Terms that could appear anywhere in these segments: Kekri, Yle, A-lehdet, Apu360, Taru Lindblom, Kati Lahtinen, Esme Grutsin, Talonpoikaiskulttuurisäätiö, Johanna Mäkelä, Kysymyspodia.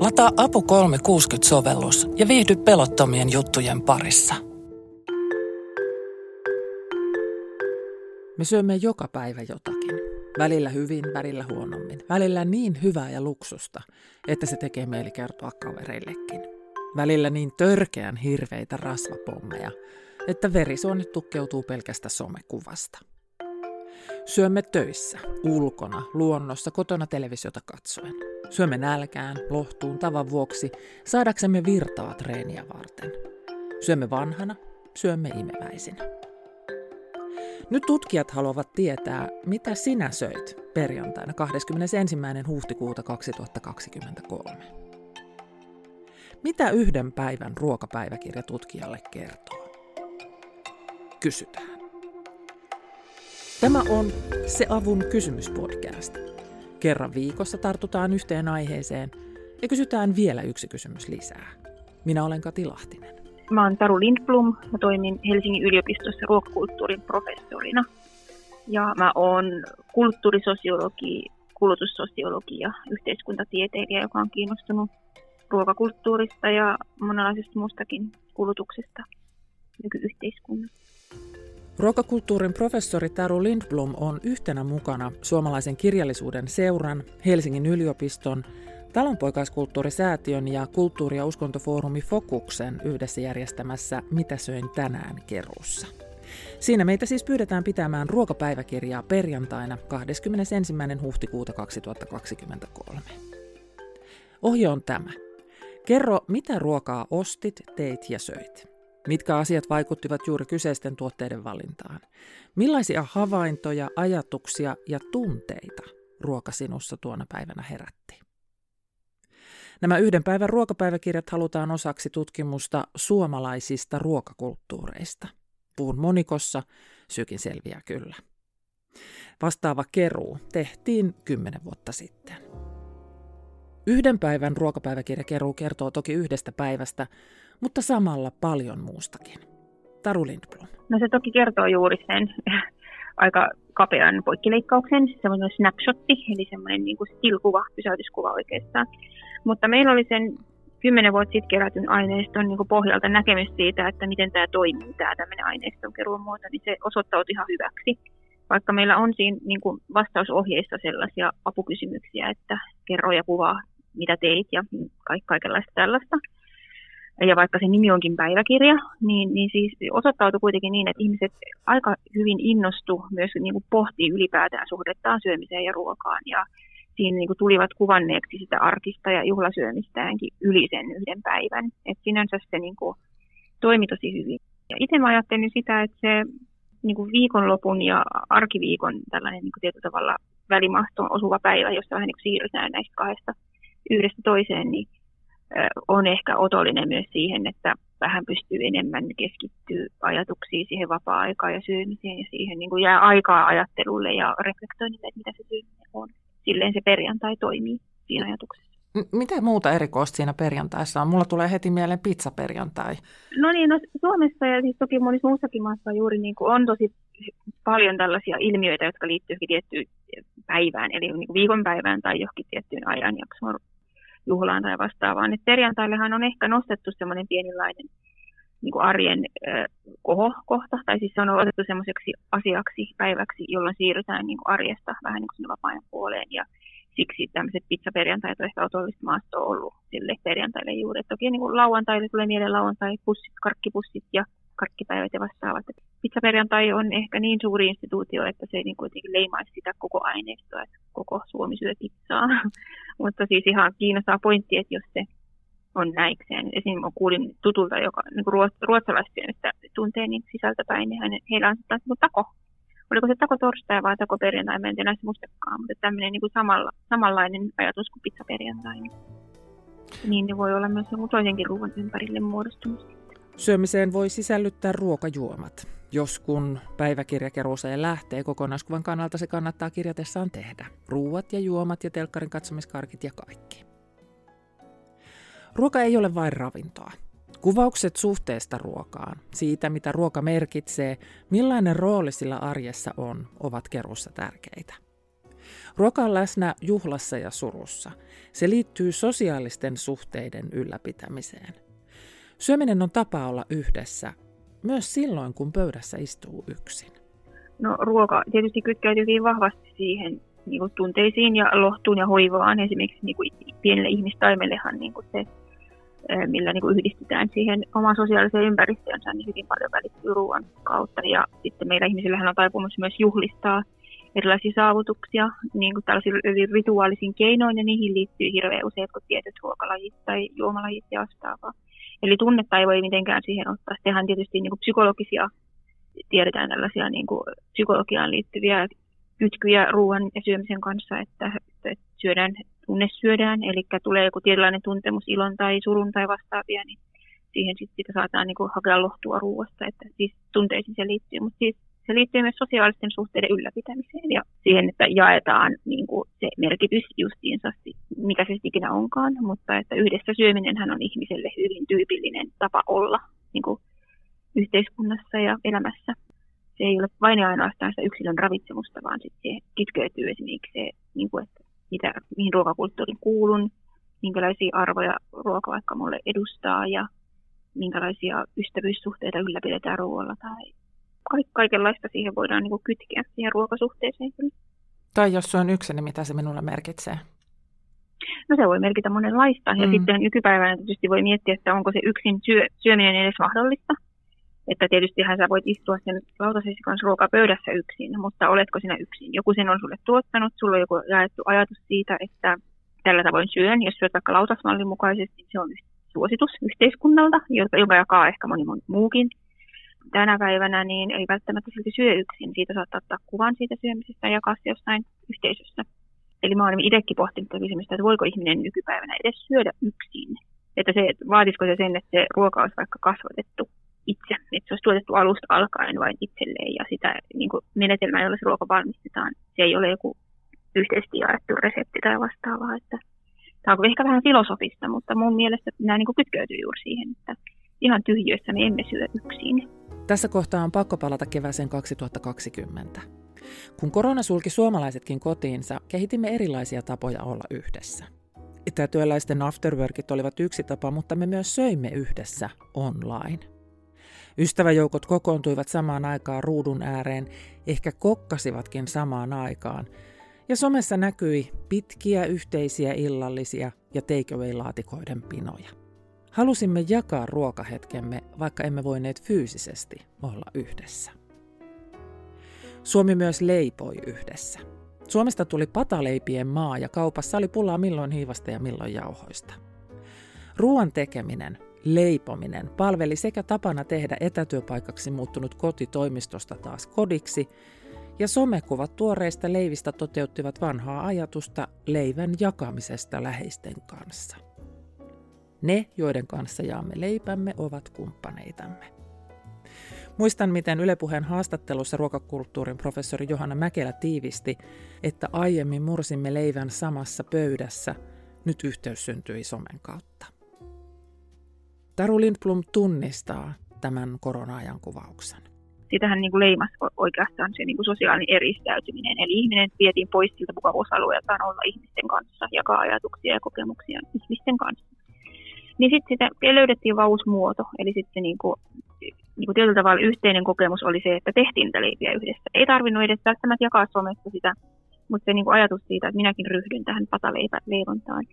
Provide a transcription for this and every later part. Lataa Apu360-sovellus ja viihdy pelottomien juttujen parissa. Me syömme joka päivä jotakin. Välillä hyvin, välillä huonommin. Välillä niin hyvää ja luksusta, että se tekee mieli kertoa kavereillekin. Välillä niin törkeän hirveitä rasvapommeja, että verisuonet tukkeutuu pelkästä somekuvasta. Syömme töissä, ulkona, luonnossa, kotona televisiota katsoen. Syömme nälkään, lohtuun, tavan vuoksi, saadaksemme virtaa treeniä varten. Syömme vanhana, syömme imeväisinä. Nyt tutkijat haluavat tietää, mitä sinä söit perjantaina 21. huhtikuuta 2023. Mitä yhden päivän ruokapäiväkirja tutkijalle kertoo? Kysytään. Tämä on Se avun kysymyspodcast. Kerran viikossa tartutaan yhteen aiheeseen ja kysytään vielä yksi kysymys lisää. Minä olen Kati Lahtinen. Mä olen Taru Lindblom. Mä toimin Helsingin yliopistossa ruokakulttuurin professorina. Ja mä olen kulttuurisosiologi, kulutussosiologi ja yhteiskuntatieteilijä, joka on kiinnostunut ruokakulttuurista ja monenlaisesta muustakin kulutuksesta nykyyhteiskunnassa. Ruokakulttuurin professori Taru Lindblom on yhtenä mukana Suomalaisen kirjallisuuden seuran, Helsingin yliopiston, Talonpoikaiskulttuurisäätiön ja kulttuuri- ja uskontofoorumi Fokuksen yhdessä järjestämässä Mitä söin tänään -keruussa. Siinä meitä siis pyydetään pitämään ruokapäiväkirjaa perjantaina 21. huhtikuuta 2023. Ohje on tämä. Kerro, mitä ruokaa ostit, teit ja söit. Mitkä asiat vaikuttivat juuri kyseisten tuotteiden valintaan? Millaisia havaintoja, ajatuksia ja tunteita ruoka sinussa tuona päivänä herätti? Nämä yhden päivän ruokapäiväkirjat halutaan osaksi tutkimusta suomalaisista ruokakulttuureista. Puun monikossa syykin selviää kyllä. Vastaava keruu tehtiin 10 vuotta sitten. Yhden päivän ruokapäiväkirjakeruu kertoo toki yhdestä päivästä, mutta samalla paljon muustakin. Taru Lindblom. No se toki kertoo juuri sen aika kapean poikkileikkauksen, semmoinen snapshotti, eli semmoinen niin kuin still-kuva, pysäytyskuva oikeastaan. Mutta meillä oli sen 10 vuotta sitten kerätyn aineiston niin kuin pohjalta näkemys siitä, että miten tämä toimii, tämä tämmöinen aineiston keruun muoto, niin se osoittautui ihan hyväksi. Vaikka meillä on siinä niin kuin vastausohjeissa sellaisia apukysymyksiä, että kerro ja kuvaa, mitä teit ja kaikenlaista tällaista. Ja vaikka se nimi onkin päiväkirja, niin siis osoittautui kuitenkin niin, että ihmiset aika hyvin innostu myös niin kuin pohtii ylipäätään suhdettaan syömiseen ja ruokaan. Ja siinä niin kuin tulivat kuvanneeksi sitä arkista ja juhlasyömistäänkin yli sen yhden päivän. Että sinänsä se niin kuin toimi tosi hyvin. Ja itse mä ajattelin sitä, että se niin kuin viikonlopun ja arkiviikon tällainen niin kuin tietyllä tavalla välimahtoon osuva päivä, jossa vähän niin kuin siirrytään näistä kahdesta yhdestä toiseen, niin on ehkä otollinen myös siihen, että vähän pystyy enemmän keskittyä ajatuksiin siihen vapaa-aikaan ja syömiseen ja siihen niin kuin jää aikaa ajattelulle ja reflektoinnille, että mitä se syöminen on. Silleen se perjantai toimii siinä ajatuksessa. Mitä muuta erikoista siinä perjantaissa on? Mulla tulee heti mieleen pizzaperjantai. No niin, Suomessa ja siis toki monissa muussakin maassa juuri niin kuin on tosi paljon tällaisia ilmiöitä, jotka liittyy tiettyyn päivään, eli niin kuin viikonpäivään tai johonkin tiettyyn ajanjaksoon. Juhlaan tai vastaavaan. Et perjantaillehan on ehkä nostettu semmoinen pienilainen niin kuin arjen kohokohta, tai siis se on otettu semmoiseksi asiaksi päiväksi, jolloin siirrytään niin kuin arjesta vähän niin kuin vapaa-ajan puoleen, ja siksi tämmöiset pizzaperjantait on ehkä otollista maastoa ollut sille perjantaille juuri. Et toki niin kuin lauantaille tulee mieleen lauantai-pussit, karkkipussit ja karkkipäivät ja vastaavat. Et pizzaperjantai on ehkä niin suuri instituutio, että se niin kuitenkin leimaisi sitä koko aineistoa, että koko Suomi syö pizzaa. Mutta siis ihan kiinnostaa pointti, että jos se on näikseen. Esimerkiksi mä kuulin tutulta, joka niin ruotsalaisten tuntee niin sisältäpäin, niin heillä on sitten tako. Oliko se tako torstai vai tako perjantai, mä en tiedä muistakaan, mutta tämmöinen niin samanlainen ajatus kuin pizzaperjantai. Niin ne voi olla myös joku toisenkin ruoan ympärille muodostumista. Syömiseen voi sisällyttää ruokajuomat. Jos kun päiväkirjakeruuseen lähtee kokonaiskuvan kannalta, se kannattaa kirjatessaan tehdä. Ruuat ja juomat ja telkkarin katsomiskarkit ja kaikki. Ruoka ei ole vain ravintoa. Kuvaukset suhteesta ruokaan, siitä mitä ruoka merkitsee, millainen rooli sillä arjessa on, ovat keruussa tärkeitä. Ruoka on läsnä juhlassa ja surussa. Se liittyy sosiaalisten suhteiden ylläpitämiseen. Syöminen on tapa olla yhdessä, myös silloin kun pöydässä istuu yksin. No, ruoka tietysti kytkeytyy hyvin vahvasti siihen niin kuin tunteisiin ja lohtuun ja hoivaan. Esimerkiksi niin kuin pienelle ihmistaimellehan niin kuin se, millä niin kuin yhdistetään siihen omaan sosiaaliseen ympäristöönsä, niin hyvin paljon välittyy ruoan kautta. Ja sitten meillä ihmisillähän on taipumus myös juhlistaa erilaisia saavutuksia niin kuin tällaisiin rituaalisiin keinoin, ja niihin liittyy hirveän usein tietyt ruokalajit tai juomalajit ja vastaavaa. Eli tunnetta ei voi mitenkään siihen ottaa. Tehän tietysti niin kuin psykologisia, tiedetään tällaisia niin kuin psykologiaan liittyviä kytkyjä ruoan ja syömisen kanssa, että syödään, tunne syödään, eli tulee joku tietynlainen tuntemus ilon tai surun tai vastaavia, niin siihen sitä saadaan niin kuin hakea lohtua ruoasta, että siis tunteisiin se liittyy, mutta siis se liittyy myös sosiaalisten suhteiden ylläpitämiseen ja siihen, että jaetaan niin kuin se merkitys justiinsa, mikä se ikinä onkaan, mutta että yhdessä syöminenhän on ihmiselle hyvin tyypillinen tapa olla niin kuin yhteiskunnassa ja elämässä. Se ei ole vain ja ainoastaan sitä yksilön ravitsemusta, vaan sit se kytkeytyy esimerkiksi se, niin kuin, että mihin ruokakulttuuriin kuulun, minkälaisia arvoja ruoka vaikka mulle edustaa ja minkälaisia ystävyyssuhteita ylläpidetään ruoalla. Tai kaikenlaista siihen voidaan niin kuin kytkeä siihen ruokasuhteeseen. Tai jos se on yksin, niin mitä se minulle merkitsee? No, se voi merkitä monenlaista. Ja sitten nykypäivänä tietysti voi miettiä, että onko se yksin syöminen edes mahdollista. Että tietystihän sä voit istua sen lautasesi kanssa ruokapöydässä yksin, mutta oletko sinä yksin? Joku sen on sulle tuottanut, sulla on joku jaettu ajatus siitä, että tällä tavoin syön. Jos syöt vaikka lautasmallin mukaisesti, niin se on suositus yhteiskunnalta, joka jakaa ehkä moni muukin tänä päivänä, niin ei välttämättä silti syö yksin. Siitä saattaa ottaa kuvan siitä syömisestä ja jakaa se jossain yhteisössä. Eli mä olen itsekin pohtinut tätä kysymystä, että voiko ihminen nykypäivänä edes syödä yksin. Että se, vaatisiko se sen, että se ruoka olisi vaikka kasvatettu itse, että se olisi tuotettu alusta alkaen vain itselleen, ja sitä niin kuin menetelmää, jolla se ruoka valmistetaan, se ei ole joku yhteisesti jaettu resepti tai vastaavaa. Että tämä on ehkä vähän filosofista, mutta mun mielestä nämä niin kuin kytkeytyy juuri siihen, että ihan tyhjöissä me emme syö yksin. Tässä kohtaa on pakko palata kevääseen 2020. Kun korona sulki suomalaisetkin kotiinsa, kehitimme erilaisia tapoja olla yhdessä. Itätyöläisten afterworkit olivat yksi tapa, mutta me myös söimme yhdessä online. Ystäväjoukot kokoontuivat samaan aikaan ruudun ääreen, ehkä kokkasivatkin samaan aikaan. Ja somessa näkyi pitkiä yhteisiä illallisia ja takeaway-laatikoiden pinoja. Halusimme jakaa ruokahetkemme, vaikka emme voineet fyysisesti olla yhdessä. Suomi myös leipoi yhdessä. Suomesta tuli pataleipien maa ja kaupassa oli pulaa milloin hiivasta ja milloin jauhoista. Ruoan tekeminen, leipominen palveli sekä tapana tehdä etätyöpaikaksi muuttunut kotitoimistosta taas kodiksi, ja somekuvat tuoreista leivistä toteuttivat vanhaa ajatusta leivän jakamisesta läheisten kanssa. Ne, joiden kanssa jaamme leipämme, ovat kumppaneitamme. Muistan, miten Yle Puheen haastattelussa ruokakulttuurin professori Johanna Mäkelä tiivisti, että aiemmin mursimme leivän samassa pöydässä, nyt yhteys syntyi somen kautta. Taru Lindblom tunnistaa tämän korona-ajan kuvauksen. Sitähän niin kuin leimasi oikeastaan se niin kuin sosiaalinen eristäytyminen. Eli ihminen vietiin pois siltä mukavuusalueeltaan olla ihmisten kanssa, jakaa ajatuksia ja kokemuksia ihmisten kanssa. Niin sitten sitä löydettiin vaan uusi muoto. Eli sitten niin kuin tietyllä tavalla yhteinen kokemus oli se, että tehtiin niitä leipiä yhdessä. Ei tarvinnut edes välttämättä jakaa somessa sitä, mutta se niin kuin ajatus siitä, että minäkin ryhdyn tähän pataleivontaan.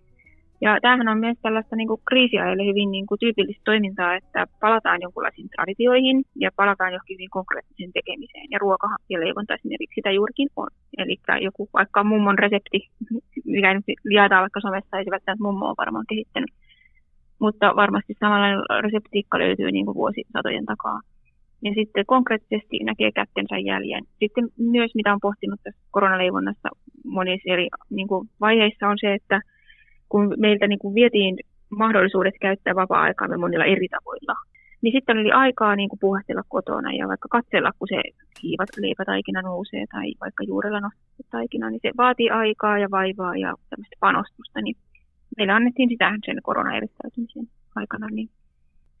Ja tämähän on myös tällaista niin kuin kriisiajalle hyvin niin kuin tyypillistä toimintaa, että palataan jonkinlaisiin traditioihin ja palataan johonkin hyvin konkreettiseen tekemiseen. Ja ruoka ja leivonta esimerkiksi sitä juurikin on. Eli joku vaikka mummon resepti, mikä nyt jaetaan vaikka somessa, ei se välttämättä mummo on varmaan kehittänyt. Mutta varmasti samanlainen reseptiikka löytyy niin kuin vuosisatojen takaa. Ja sitten konkreettisesti näkee kättensä jäljen. Sitten myös mitä on pohtinut tässä koronaleivonnassa monissa eri niin kuin vaiheissa on se, että kun meiltä niin kuin vietiin mahdollisuudet käyttää vapaa-aikaamme monilla eri tavoilla, niin sitten oli aikaa niin kuin puuhastella kotona ja vaikka katsella, kun se leipätaikina nousee tai vaikka juurella nostettu taikina, niin se vaatii aikaa ja vaivaa ja tämmöistä panostusta. Niin meillä annettiin sitähän sen koronaeristäytymisen aikana, niin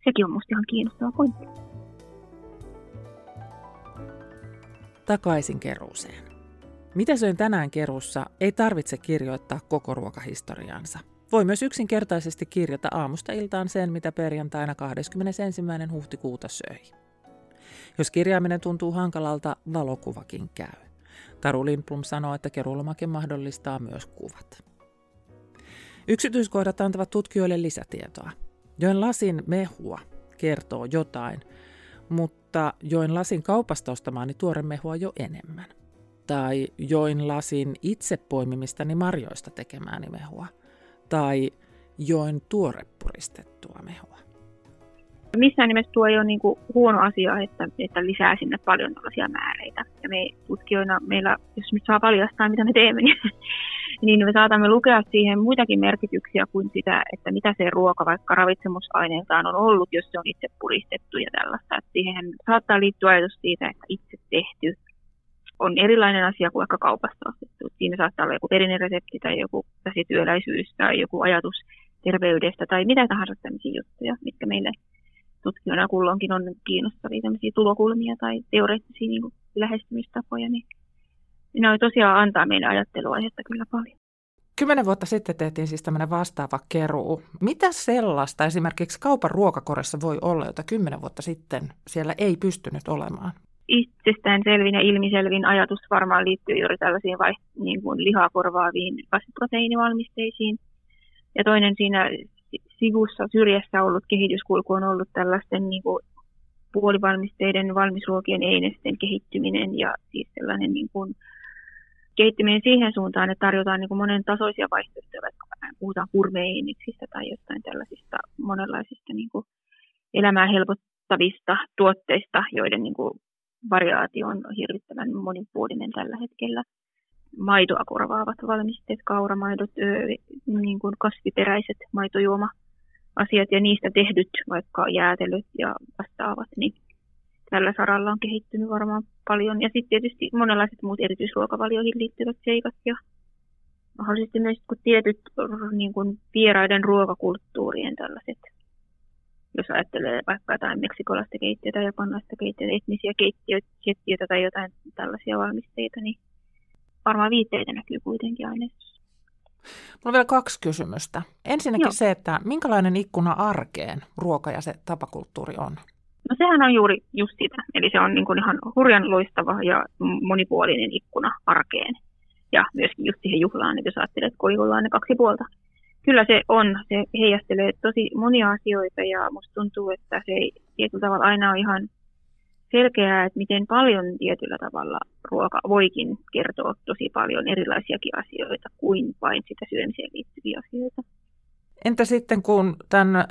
sekin on musta ihan kiinnostava pointti. Takaisin keruuseen. Mitä söin tänään keruussa ei tarvitse kirjoittaa koko ruokahistoriaansa. Voi myös yksinkertaisesti kirjata aamusta iltaan sen, mitä perjantaina 21. huhtikuuta söi. Jos kirjaaminen tuntuu hankalalta, valokuvakin käy. Taru Lindblom sanoo, että keruulomake mahdollistaa myös kuvat. Yksityiskohdat antavat tutkijoille lisätietoa. Joen lasin mehua kertoo jotain, mutta join lasin kaupasta ostamaani tuore mehua jo enemmän. Tai join lasin itse poimimistani marjoista tekemääni mehua. Tai join tuorepuristettua mehua. Missään nimessä tuo ei ole niin kuin huono asia, että lisää sinne paljon tällaisia määreitä. Ja me tutkijoina, meillä, jos nyt saa paljastaa, mitä me teemme, niin me saatamme lukea siihen muitakin merkityksiä kuin sitä, että mitä se ruoka vaikka ravitsemusaineeltaan on ollut, jos se on itse puristettu ja tällaista. Että siihen saattaa liittyä ajatus siitä, että itse tehty on erilainen asia kuin vaikka kaupasta ostettu. Siinä saattaa olla joku perineresepti tai joku käsityöläisyys tai joku ajatus terveydestä tai mitä tahansa tämmöisiä juttuja, mitkä meille tutkijoina kulloinkin on kiinnostavia tämmöisiä tulokulmia tai teoreettisia niin kuin lähestymistapoja, niin ne tosiaan antaa meidän ajatteluaihetta kyllä paljon. 10 vuotta sitten tehtiin siis tämmöinen vastaava keruu. Mitä sellaista esimerkiksi kaupan ruokakorissa voi olla, jota 10 vuotta sitten siellä ei pystynyt olemaan? Itsestäänselvin ja ilmiselvin ajatus varmaan liittyy juuri tällaisiin niin kuin lihaa korvaaviin kasviproteiinivalmisteisiin. Ja toinen siinä syrjässä ollut kehityskulku on ollut tällaisten niin kuin puolivalmisteiden, valmisruokien einesten kehittyminen ja siis sellainen niin kuin kehittyminen siihen suuntaan, että tarjotaan niin kuin monen tasoisia vaihtoehtoja, vaikka puhutaan gourmet-eineksistä tai jostain tällaisista monenlaisista niin kuin elämää helpottavista tuotteista, joiden niin kuin variaatio on hirvittävän monipuolinen tällä hetkellä. Maitoa korvaavat valmisteet, kauramaidot, niin kuin kasviperäiset maitojuoma-asiat ja niistä tehdyt vaikka jäätelöt ja vastaavat, niin tällä saralla on kehittynyt varmaan paljon. Ja sitten tietysti monenlaiset muut erityisruokavalioihin liittyvät seikat ja mahdollisesti myös tietyt niin kuin vieraiden ruokakulttuurien tällaiset. Jos ajattelee vaikka jotain meksikolaista keittiötä, japanilaista keittiötä, etnisiä keittiöitä tai jotain tällaisia valmisteita, niin varmaan viitteitä näkyy kuitenkin aineistossa. Mulla on vielä 2 kysymystä. Ensinnäkin Joo. se, että minkälainen ikkuna arkeen ruoka ja se tapakulttuuri on? No sehän on juuri just sitä. Eli se on niin kuin ihan hurjan loistava ja monipuolinen ikkuna arkeen. Ja myöskin just siihen juhlaan, että jos ajattelee, että koivulla on ne 2 puolta. Kyllä se on. Se heijastelee tosi monia asioita ja musta tuntuu, että se ei tietyllä tavalla aina ole ihan selkeää, että miten paljon tietyllä tavalla ruoka voikin kertoa tosi paljon erilaisiakin asioita kuin vain sitä syömiseen liittyviä asioita. Entä sitten kun tämän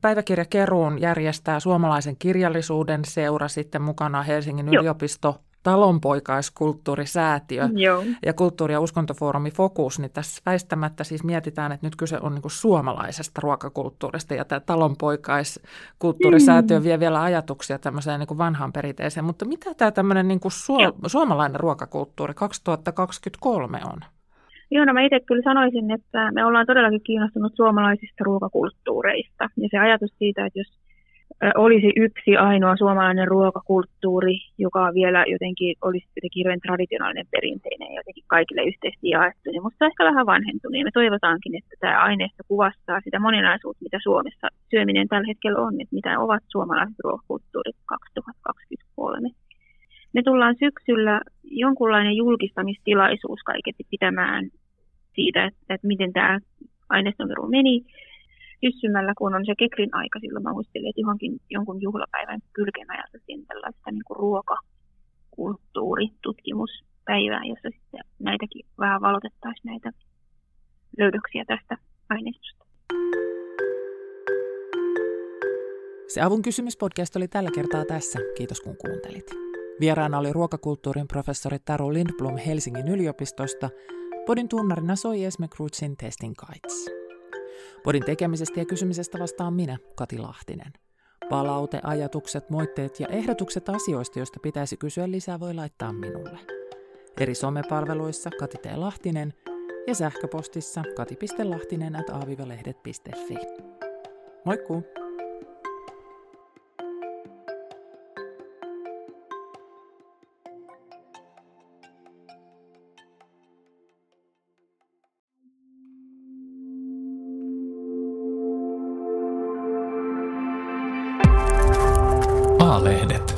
päiväkirjakeruun järjestää Suomalaisen kirjallisuuden seura, sitten mukana Helsingin yliopisto, Talonpoikaiskulttuurisäätiö Joo. ja kulttuuri- ja uskontofoorumi Fokus, niin tässä väistämättä siis mietitään, että nyt kyse on niin kuin suomalaisesta ruokakulttuurista, ja tämä Talonpoikaiskulttuurisäätiö vie vielä ajatuksia tämmöiseen niin kuin vanhaan perinteeseen, mutta mitä tämä tämmöinen niin kuin suomalainen ruokakulttuuri 2023 on? Joo, no mä itse kyllä sanoisin, että me ollaan todellakin kiinnostunut suomalaisista ruokakulttuureista, ja se ajatus siitä, että jos olisi yksi ainoa suomalainen ruokakulttuuri, joka vielä jotenkin olisi hirveän traditionaalinen perinteinen ja jotenkin kaikille yhteisesti jaettu, niin musta on ehkä vähän vanhentunut. Ja me toivotaankin, että tämä aineisto kuvastaa sitä moninaisuutta, mitä Suomessa syöminen tällä hetkellä on, että mitä ovat suomalaiset ruokakulttuurit 2023. Me tullaan syksyllä jonkunlainen julkistamistilaisuus kaiketi pitämään siitä, että miten tämä aineistonkeru meni. Syssymällä, kun on se Kekrin aika, silloin mä muistelin, että jonkun juhlapäivän kylkeen ajateltiin tällaista niin kuin ruokakulttuuritutkimuspäivää, jossa sitten näitäkin vähän valotettaisiin näitä löydöksiä tästä aineistosta. Se Avun kysymys-podcast oli tällä kertaa tässä. Kiitos kun kuuntelit. Vieraana oli ruokakulttuurin professori Taru Lindblom Helsingin yliopistosta. Podin tunnarina soi Esme Grutsin Testing Guides. Podin tekemisestä ja kysymisestä vastaan minä, Kati Lahtinen. Palaute, ajatukset, moitteet ja ehdotukset asioista, joista pitäisi kysyä lisää, voi laittaa minulle. Eri somepalveluissa Kati T. Lahtinen ja sähköpostissa kati.lahtinen@a-lehdet.fi. Moikkuu! A-lehdet.